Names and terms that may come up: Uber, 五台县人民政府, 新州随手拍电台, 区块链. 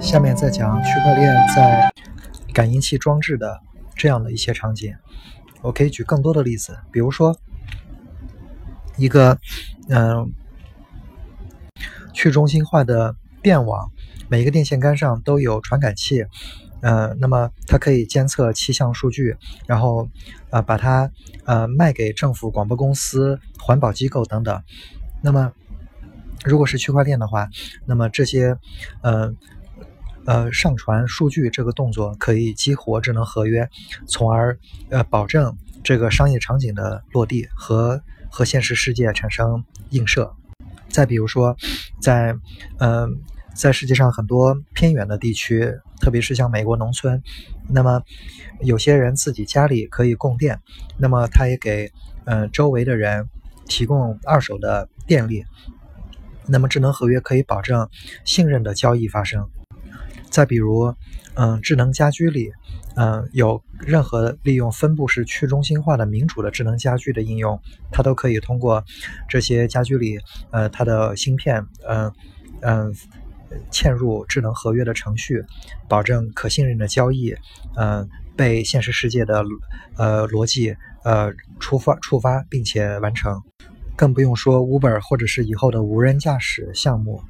下面再讲区块链在感应器装置的这样的一些场景。我可以举更多的例子，比如说一个去中心化的电网，每一个电线杆上都有传感器，那么它可以监测气象数据，然后把它卖给政府、广播公司、环保机构等等。那么如果是区块链的话，那么这些上传数据这个动作可以激活智能合约，从而保证这个商业场景的落地和现实世界产生映射。再比如说，在世界上很多偏远的地区，特别是像美国农村，那么有些人自己家里可以供电，那么他也给周围的人提供二手的电力。那么智能合约可以保证信任的交易发生。再比如，智能家居里，有任何利用分布式去中心化的民主的智能家居的应用，它都可以通过这些家居里，它的芯片，嵌入智能合约的程序，保证可信任的交易，被现实世界的逻辑触发并且完成。更不用说 Uber 或者是以后的无人驾驶项目。